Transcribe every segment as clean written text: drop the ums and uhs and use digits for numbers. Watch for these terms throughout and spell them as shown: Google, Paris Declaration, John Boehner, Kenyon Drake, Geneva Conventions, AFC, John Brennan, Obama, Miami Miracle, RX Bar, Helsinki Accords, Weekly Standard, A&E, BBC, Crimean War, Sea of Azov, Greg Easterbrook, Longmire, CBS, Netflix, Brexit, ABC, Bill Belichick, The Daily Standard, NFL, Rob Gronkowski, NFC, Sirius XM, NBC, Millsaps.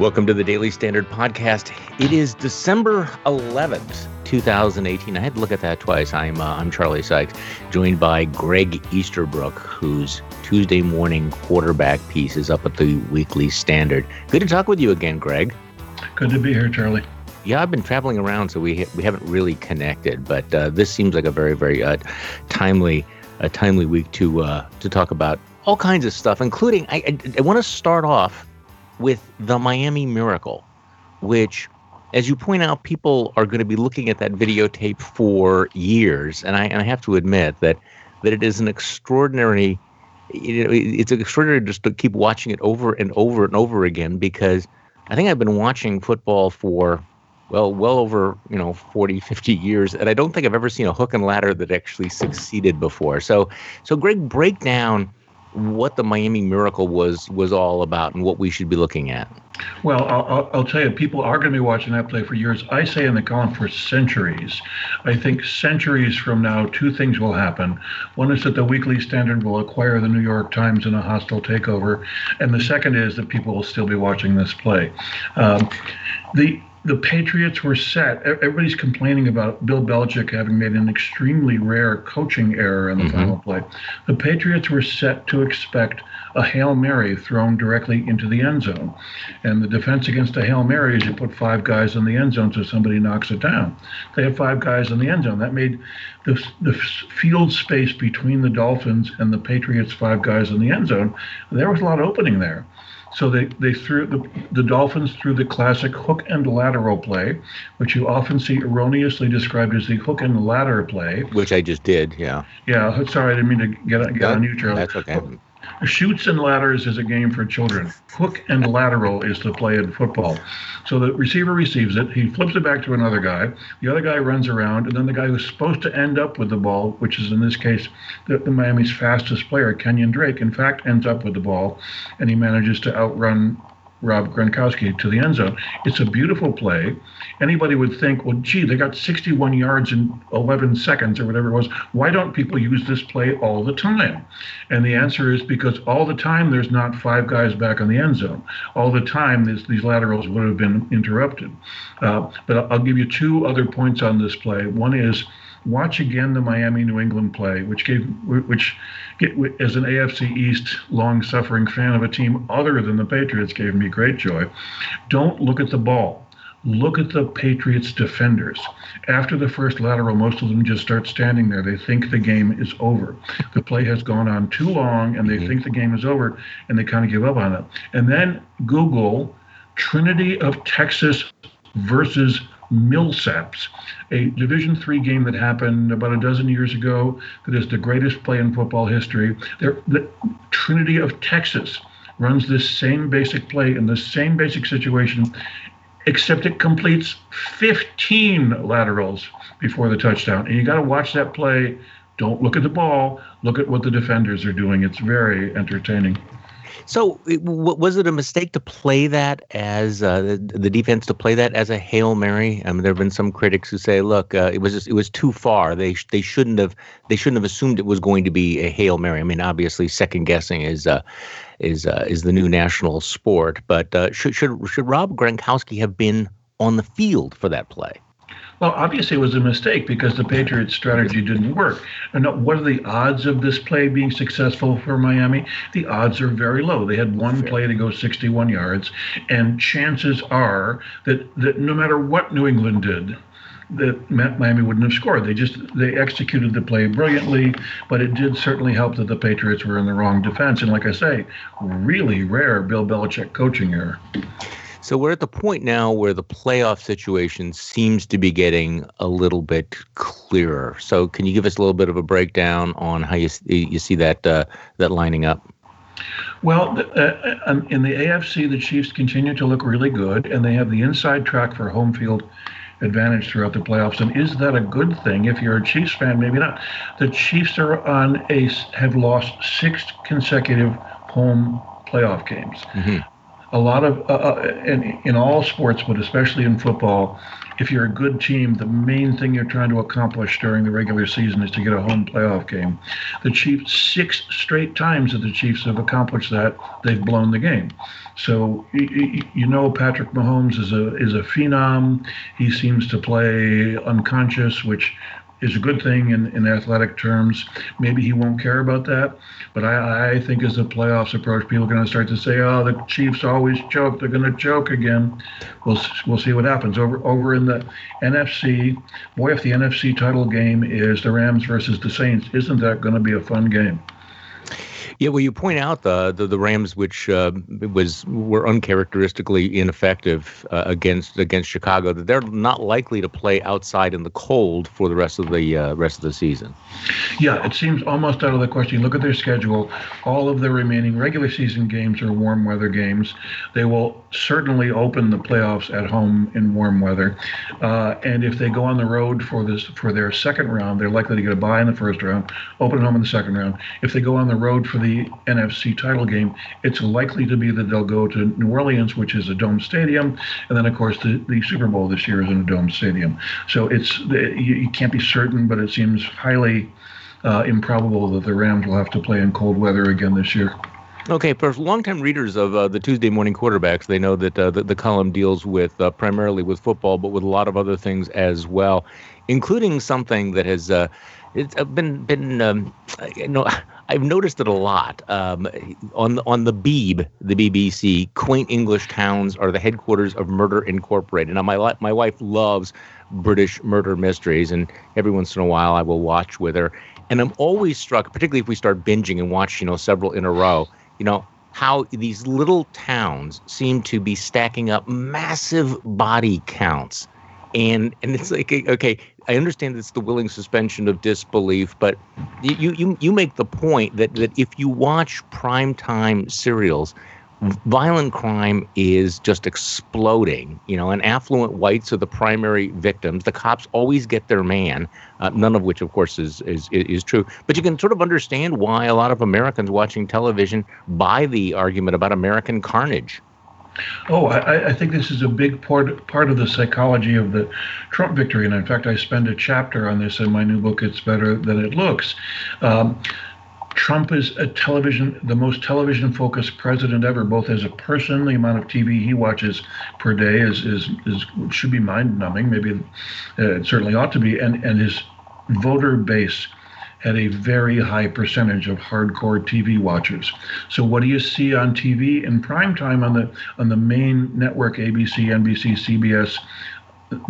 Welcome to the Daily Standard Podcast. It is December 11th, 2018. I had to look at that twice. I'm Charlie Sykes, joined by Greg Easterbrook, whose Tuesday morning quarterback piece is up at the Weekly Standard. Good to talk with you again, Greg. Good to be here, Charlie. Yeah, I've been traveling around, so we haven't really connected, but this seems like a very, very timely week to talk about all kinds of stuff, including I want to start off with the Miami Miracle, which, as you point out, people are going to be looking at that videotape for years. And I have to admit that it is an extraordinary, it's extraordinary just to keep watching it over and over and over again, because I think I've been watching football for, well over, 40, 50 years, and I don't think I've ever seen a hook and ladder that actually succeeded before. So Greg, break down what the Miami Miracle was all about and what we should be looking at. Well, I'll tell you, people are going to be watching that play for years. I say in the column for centuries. I think centuries from now, two things will happen. One is that the Weekly Standard will acquire the New York Times in a hostile takeover, and the second is that people will still be watching this play. The Patriots were set. Everybody's complaining about Bill Belichick having made an extremely rare coaching error in the final play. The Patriots were set to expect a Hail Mary thrown directly into the end zone. And the defense against a Hail Mary is you put five guys in the end zone so somebody knocks it down. They had five guys in the end zone. That made the field space between the Dolphins and the Patriots five guys in the end zone. There was a lot of opening there. So they threw the Dolphins threw the classic hook and lateral play, which you often see erroneously described as the hook and ladder play. Which I just did, yeah. Yeah, sorry, I didn't mean to get on you, Charlie. That's okay. Chutes and ladders is a game for children. Hook and lateral is the play in football. So the receiver receives it. He flips it back to another guy. The other guy runs around, and then the guy who's supposed to end up with the ball, which is in this case the Miami's fastest player, Kenyon Drake, in fact ends up with the ball, and he manages to outrun Rob Gronkowski to the end zone. It's a beautiful play. Anybody would think, well, gee, they got 61 yards in 11 seconds or whatever it was. Why don't people use this play all the time? And the answer is because all the time there's not five guys back in the end zone. All the time these laterals would have been interrupted. But I'll give you two other points on this play. One is, watch again the Miami New England play, as an AFC East long-suffering fan of a team other than the Patriots gave me great joy. Don't look at the ball. Look at the Patriots defenders. After the first lateral, most of them just start standing there. They think the game is over. The play has gone on too long, and they think the game is over, and they kind of give up on it. And then Google Trinity of Texas versus Millsaps, a Division III game that happened about a dozen years ago that is the greatest play in football history. The Trinity of Texas runs this same basic play in the same basic situation, except it completes 15 laterals before the touchdown. And you got to watch that play. Don't look at the ball. Look at what the defenders are doing. It's very entertaining. So was it a mistake to play that as the defense to play that as a Hail Mary? I mean, there have been some critics who say, look, it was too far. They shouldn't have assumed it was going to be a Hail Mary. I mean, obviously, second guessing is the new national sport. But should Rob Gronkowski have been on the field for that play? Well, obviously it was a mistake because the Patriots' strategy didn't work. And what are the odds of this play being successful for Miami? The odds are very low. They had one play to go 61 yards, and chances are that no matter what New England did, that Miami wouldn't have scored. They executed the play brilliantly, but it did certainly help that the Patriots were in the wrong defense. And like I say, really rare Bill Belichick coaching error. So we're at the point now where the playoff situation seems to be getting a little bit clearer. So can you give us a little bit of a breakdown on how you see that lining up? Well, in the AFC, the Chiefs continue to look really good, and they have the inside track for home field advantage throughout the playoffs. And is that a good thing? If you're a Chiefs fan, maybe not. The Chiefs have lost six consecutive home playoff games. a lot of in all sports, but especially in football, if you're a good team, the main thing you're trying to accomplish during the regular season is to get a home playoff game. The Chiefs, 6 straight times that the Chiefs have accomplished that, they've blown the game. So, you know, Patrick Mahomes is a phenom. He seems to play unconscious, which is a good thing in athletic terms. Maybe he won't care about that, but I think as the playoffs approach, people are going to start to say, oh, the Chiefs always choke. They're going to choke again. We'll see what happens. Over in the NFC, boy, if the NFC title game is the Rams versus the Saints, isn't that going to be a fun game? Yeah, well, you point out the Rams, which were uncharacteristically ineffective against Chicago. That they're not likely to play outside in the cold for the rest of the season. Yeah, it seems almost out of the question. Look at their schedule. All of their remaining regular season games are warm weather games. They will certainly open the playoffs at home in warm weather, and if they go on the road for their second round, they're likely to get a bye in the first round, open at home in the second round. If they go on the road for the NFC title game, it's likely to be that they'll go to New Orleans, which is a dome stadium, and then of course the Super Bowl this year is in a dome stadium. So you can't be certain, but it seems highly improbable that the Rams will have to play in cold weather again this year. Okay, for longtime readers of the Tuesday Morning Quarterbacks, they know that the column deals with primarily with football, but with a lot of other things as well, including something that has I've noticed it a lot on the Beeb, the BBC. Quaint English towns are the headquarters of Murder Incorporated. Now, my wife loves British murder mysteries, and every once in a while I will watch with her. And I'm always struck, particularly if we start binging and watch, several in a row, how these little towns seem to be stacking up massive body counts. And it's like, okay, I understand it's the willing suspension of disbelief, but you make the point that if you watch primetime serials, violent crime is just exploding, and affluent whites are the primary victims. The cops always get their man, none of which, of course, is true. But you can sort of understand why a lot of Americans watching television buy the argument about American carnage. Oh, I think this is a big part of the psychology of the Trump victory. And in fact, I spend a chapter on this in my new book, It's Better Than It Looks. Trump is the most television-focused president ever, both as a person. The amount of TV he watches per day is should be mind-numbing. Maybe it certainly ought to be. And his voter base had a very high percentage of hardcore TV watchers. So what do you see on TV in primetime on the main network, ABC, NBC, CBS?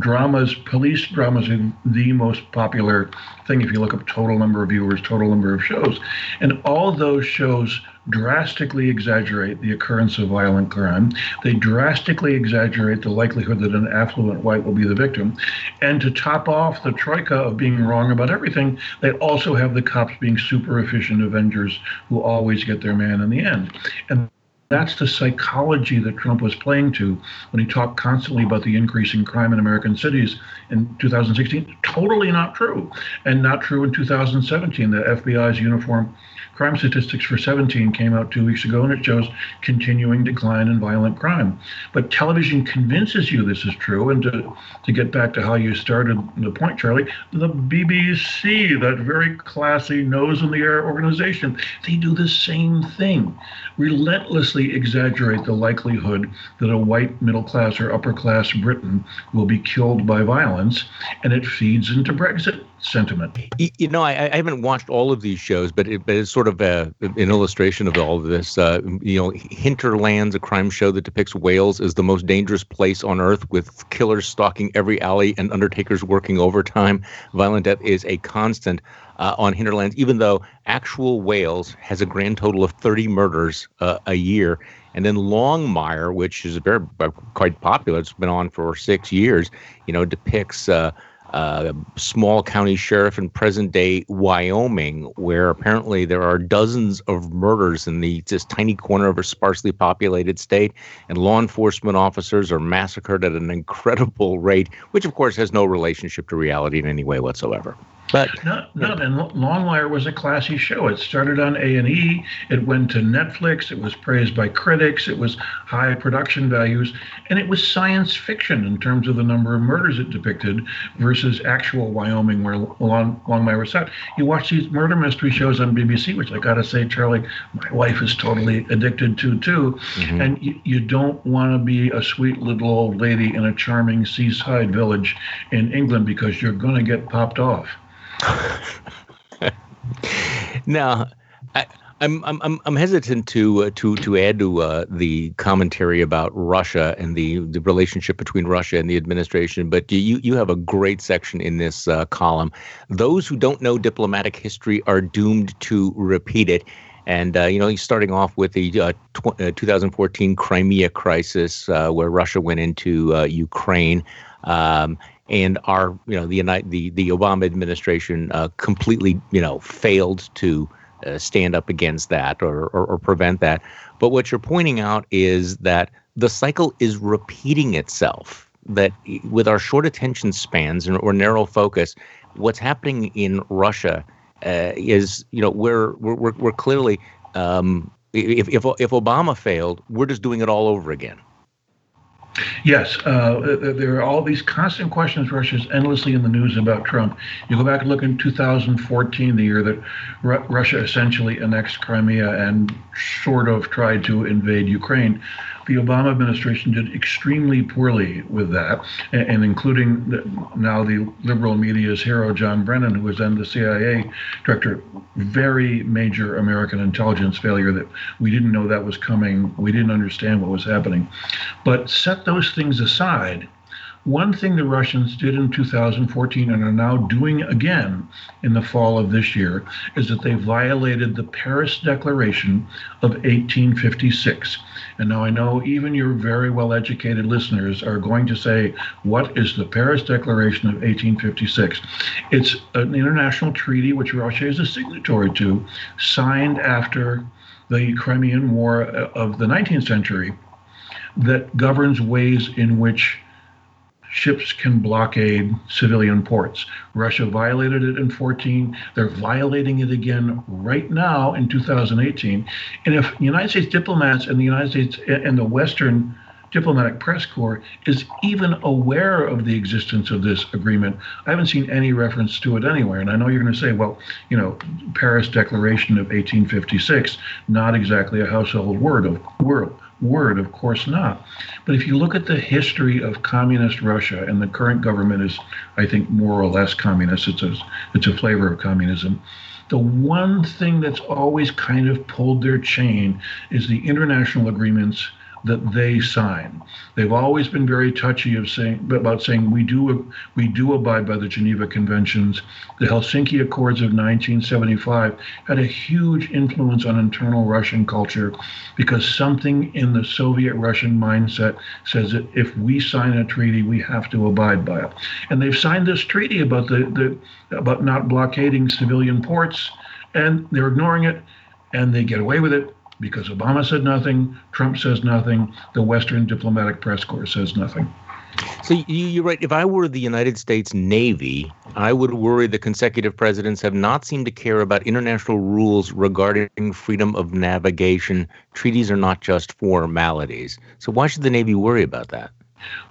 Dramas, police dramas are the most popular thing if you look up total number of viewers, total number of shows. And all those shows drastically exaggerate the occurrence of violent crime. They drastically exaggerate the likelihood that an affluent white will be the victim. And to top off the troika of being wrong about everything, they also have the cops being super efficient avengers who always get their man in the end. And that's the psychology that Trump was playing to when he talked constantly about the increasing crime in American cities in 2016. Totally not true. And not true in 2017. The FBI's uniform crime statistics for 17 came out 2 weeks ago, and it shows continuing decline in violent crime. But television convinces you this is true. And to get back to how you started the point, Charlie, the BBC, that very classy, nose-in-the-air organization, they do the same thing. Relentlessly exaggerate the likelihood that a white middle-class or upper-class Briton will be killed by violence, and it feeds into Brexit sentiment. I haven't watched all of these shows, but it's sort of an illustration of all of this. Hinterlands, a crime show that depicts Wales as the most dangerous place on earth, with killers stalking every alley and undertakers working overtime. Violent death is a constant on Hinterlands, even though actual Wales has a grand total of 30 murders a year. And then Longmire, which is quite popular, it's been on for 6 years, depicts small county sheriff in present-day Wyoming, where apparently there are dozens of murders in this tiny corner of a sparsely populated state, and law enforcement officers are massacred at an incredible rate, which, of course, has no relationship to reality in any way whatsoever. But no, man. Longmire was a classy show. It started on A&E. It went to Netflix. It was praised by critics. It was high production values, and it was science fiction in terms of the number of murders it depicted versus actual Wyoming, where Longmire was set. You watch these murder mystery shows on BBC, which I gotta say, Charlie, my wife is totally addicted to too. Mm-hmm. And you don't want to be a sweet little old lady in a charming seaside village in England because you're gonna get popped off. Now, I'm hesitant to add to the commentary about Russia and the relationship between Russia and the administration, but you have a great section in this column. Those who don't know diplomatic history are doomed to repeat it. And, he's starting off with the 2014 Crimea crisis where Russia went into Ukraine. And the Obama administration completely, failed to stand up against that or prevent that. But what you're pointing out is that the cycle is repeating itself, that with our short attention spans or narrow focus, what's happening in Russia is, we're clearly, if Obama failed, we're just doing it all over again. Yes, there are all these constant questions. Russia's endlessly in the news about Trump. You go back and look in 2014, the year that Russia essentially annexed Crimea and sort of tried to invade Ukraine. The Obama administration did extremely poorly with that, and including now the liberal media's hero, John Brennan, who was then the CIA director. Very major American intelligence failure that we didn't know that was coming. We didn't understand what was happening. But set those things aside. One thing the Russians did in 2014 and are now doing again in the fall of this year is that they violated the Paris Declaration of 1856. And now I know even your very well-educated listeners are going to say, what is the Paris Declaration of 1856? It's an international treaty which Russia is a signatory to, signed after the Crimean War of the 19th century, that governs ways in which ships can blockade civilian ports. Russia violated it in 14. They're violating it again right now in 2018. And if United States diplomats and the United States and the Western diplomatic press corps is even aware of the existence of this agreement, I haven't seen any reference to it anywhere. And I know you're going to say, well, Paris Declaration of 1856, not exactly a household word of world. Word, of course not. But if you look at the history of communist Russia, and the current government is, I think, more or less communist, it's a flavor of communism. The one thing that's always kind of pulled their chain is the international agreements that they sign. They've always been very touchy about saying we do abide by the Geneva Conventions. The Helsinki Accords of 1975 had a huge influence on internal Russian culture because something in the Soviet Russian mindset says that if we sign a treaty, we have to abide by it. And they've signed this treaty about about not blockading civilian ports, and they're ignoring it, and they get away with it. Because Obama said nothing, Trump says nothing, the Western diplomatic press corps says nothing. So you're right. If I were the United States Navy, I would worry the consecutive presidents have not seemed to care about international rules regarding freedom of navigation. Treaties are not just formalities. So why should the Navy worry about that?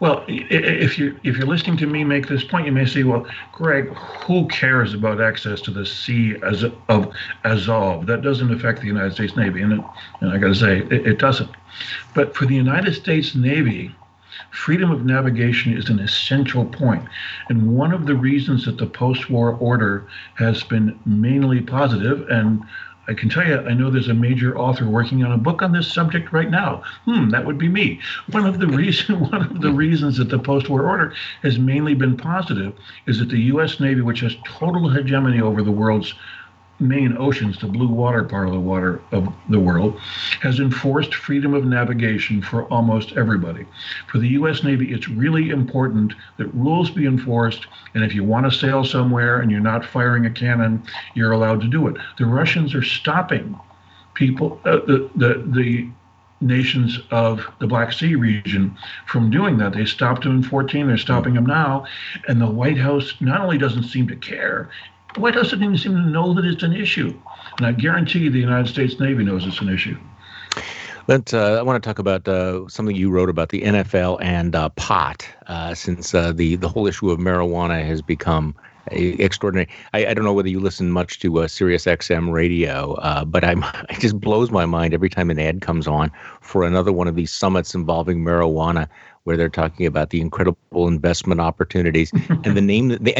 Well, if you're listening to me make this point, you may say, well, Greg, who cares about access to the Sea of Azov? That doesn't affect the United States Navy. And I got to say, it doesn't. But for the United States Navy, freedom of navigation is an essential point. And one of the reasons that the post-war order has been mainly positive, and I can tell you, I know there's a major author working on a book on this subject right now. That would be me. One of the reasons that the post-war order has mainly been positive is that the U.S. Navy, which has total hegemony over the world's main oceans, the blue water part of the water of the world, has enforced freedom of navigation for almost everybody. For the U.S. Navy, it's really important that rules be enforced, and if you want to sail somewhere and you're not firing a cannon, you're allowed to do it. The Russians are stopping people, the nations of the Black Sea region from doing that. They stopped them in 14, they're stopping them now, and the White House not only doesn't seem to care, The White House doesn't even seem to know that it's an issue. And I guarantee the United States Navy knows it's an issue. I want to talk about something you wrote about the NFL and pot, since the whole issue of marijuana has become extraordinary. I don't know whether you listen much to Sirius XM radio, but it just blows my mind every time an ad comes on for another one of these summits involving marijuana, where they're talking about the incredible investment opportunities, and the name they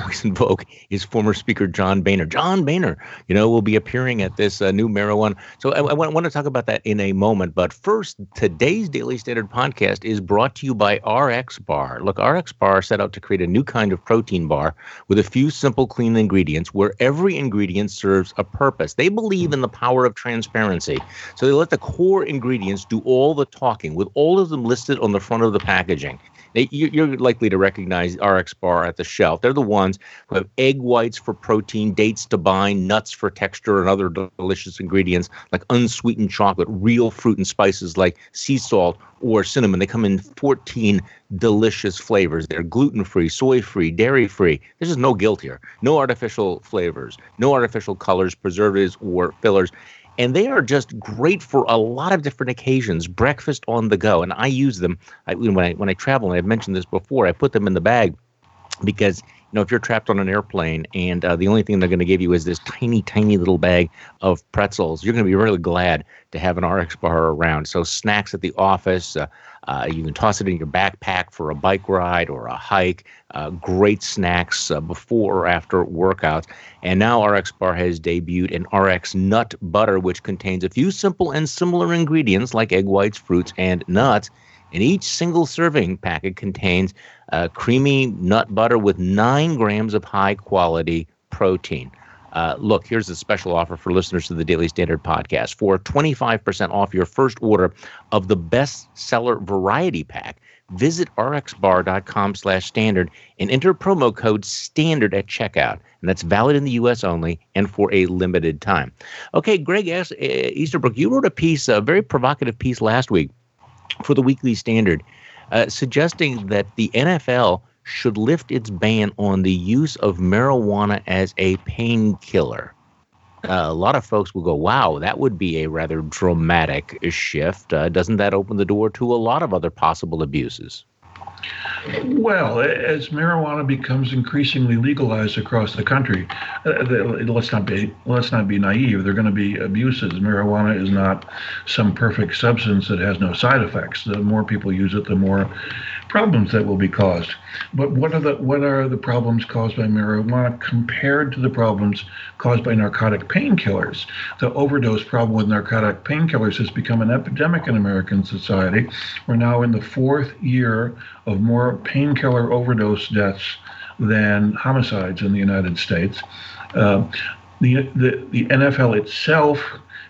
always invoke is former Speaker John Boehner. John Boehner, will be appearing at this new marijuana. So I want to talk about that in a moment. But first, today's Daily Standard podcast is brought to you by RX Bar. Look, RX Bar set out to create a new kind of protein bar with a few simple, clean ingredients where every ingredient serves a purpose. They believe in the power of transparency. So they let the core ingredients do all the talking, with all of them listed on the front of the packaging. You're likely to recognize RX Bar at the shelf. They're the ones who have egg whites for protein, dates to bind, nuts for texture, and other delicious ingredients like unsweetened chocolate, real fruit and spices like sea salt or cinnamon. They come in 14 delicious flavors. They're gluten-free, soy-free, dairy-free. There's just no guilt here. No artificial flavors, no artificial colors, preservatives, or fillers. And they are just great for a lot of different occasions, breakfast on the go. And I use them when I travel, and I've mentioned this before. I put them in the bag because, if you're trapped on an airplane and the only thing they're going to give you is this tiny, tiny little bag of pretzels, you're going to be really glad to have an RX Bar around. So snacks at the office, you can toss it in your backpack for a bike ride or a hike. Great snacks before or after workouts. And now RX Bar has debuted an RX Nut Butter, which contains a few simple and similar ingredients like egg whites, fruits, and nuts. And each single serving packet contains creamy nut butter with 9 grams of high-quality protein. Look, here's a special offer for listeners to the Daily Standard podcast. For 25% off your first order of the bestseller variety pack, visit rxbar.com/standard and enter promo code STANDARD at checkout. And that's valid in the U.S. only and for a limited time. Okay, Greg Easterbrook, you wrote a piece, a very provocative piece last week for the Weekly Standard, suggesting that the NFL should lift its ban on the use of marijuana as a painkiller. A lot of folks will go, wow, that would be a rather dramatic shift. Doesn't that open the door to a lot of other possible abuses? Well, as marijuana becomes increasingly legalized across the country, let's not be naive. There are going to be abuses. Marijuana is not some perfect substance that has no side effects. The more people use it, the more problems that will be caused. But what are the problems caused by marijuana compared to the problems caused by narcotic painkillers? The overdose problem with narcotic painkillers has become an epidemic in American society. We're now in the fourth year of more painkiller overdose deaths than homicides in the United States. The NFL itself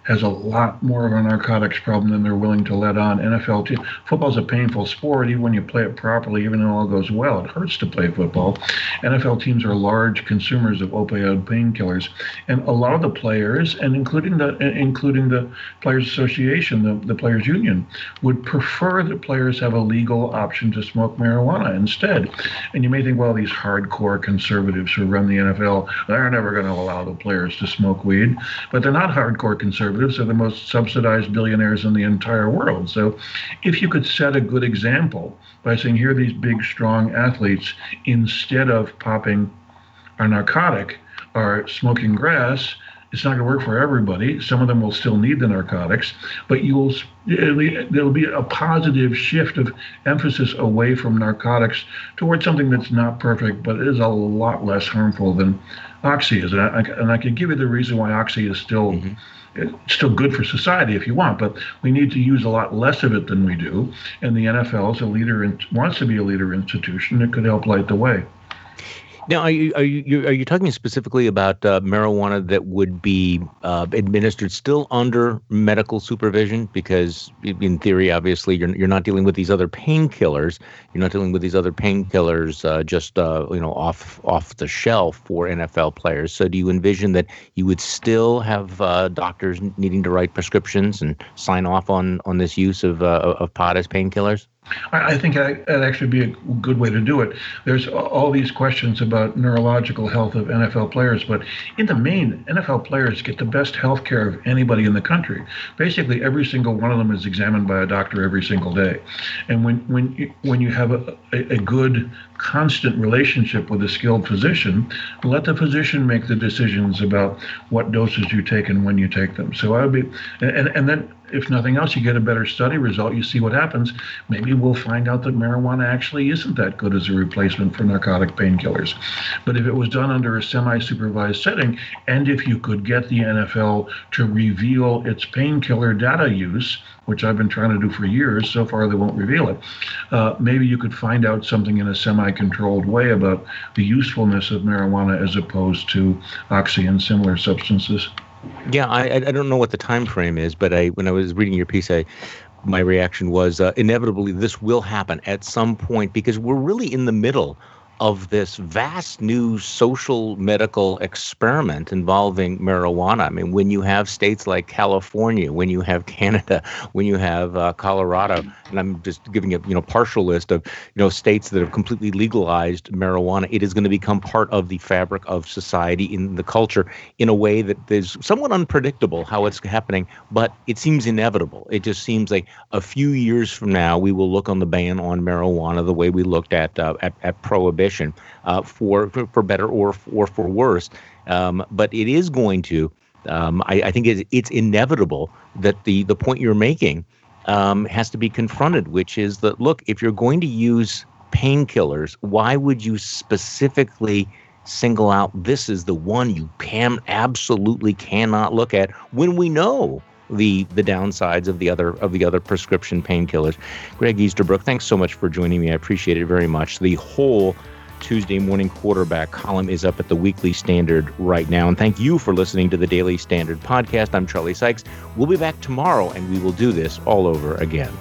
has a lot more of a narcotics problem than they're willing to let on. Football's a painful sport, even when you play it properly, even when all goes well. It hurts to play football. NFL teams are large consumers of opioid painkillers, and a lot of the players, and including the Players Association, the Players Union, would prefer that players have a legal option to smoke marijuana instead. And you may think, well, these hardcore conservatives who run the NFL, they're never going to allow the players to smoke weed, but they're not hardcore conservatives. Are the most subsidized billionaires in the entire world. So if you could set a good example by saying, here are these big, strong athletes, instead of popping a narcotic or smoking grass, it's not going to work for everybody. Some of them will still need the narcotics, but there'll be a positive shift of emphasis away from narcotics towards something that's not perfect, but is a lot less harmful than Oxy is. And I can give you the reason why Oxy is still It's still good for society if you want, but we need to use a lot less of it than we do. And the NFL is a leader and wants to be a leader institution. It could help light the way. Now, are you talking specifically about marijuana that would be administered still under medical supervision? Because in theory, obviously, you're not dealing with these other painkillers. You're not dealing with these other painkillers off the shelf for NFL players. So do you envision that you would still have doctors needing to write prescriptions and sign off on this use of pot as painkillers? I think that'd actually be a good way to do it. There's all these questions about neurological health of NFL players, but in the main, NFL players get the best health care of anybody in the country. Basically, every single one of them is examined by a doctor every single day. And when you have a good, constant relationship with a skilled physician, let the physician make the decisions about what doses you take and when you take them. So I would be, and then, if nothing else, you get a better study result. You see what happens. Maybe we'll find out that marijuana actually isn't that good as a replacement for narcotic painkillers. But if it was done under a semi-supervised setting, and if you could get the NFL to reveal its painkiller data use, which I've been trying to do for years, so far they won't reveal it, maybe you could find out something in a semi-controlled way about the usefulness of marijuana as opposed to oxy and similar substances. Yeah, I don't know what the time frame is, but when I was reading your piece, my reaction was inevitably this will happen at some point, because we're really in the middle of this vast new social medical experiment involving marijuana. I mean, when you have states like California, when you have Canada, when you have Colorado, and I'm just giving a partial list of states that have completely legalized marijuana, it is going to become part of the fabric of society, in the culture, in a way that is somewhat unpredictable how it's happening, but it seems inevitable. It just seems like a few years from now, we will look on the ban on marijuana the way we looked at prohibition. For better or for worse. But it is going to, I think it's inevitable that the point you're making has to be confronted, which is that, look, if you're going to use painkillers, why would you specifically single out this is the one you absolutely cannot look at when we know the downsides of the other prescription painkillers. Greg Easterbrook, thanks so much for joining me. I appreciate it very much. The whole Tuesday Morning Quarterback column is up at the Weekly Standard right now. And thank you for listening to the Daily Standard podcast. I'm Charlie Sykes. We'll be back tomorrow, and we will do this all over again.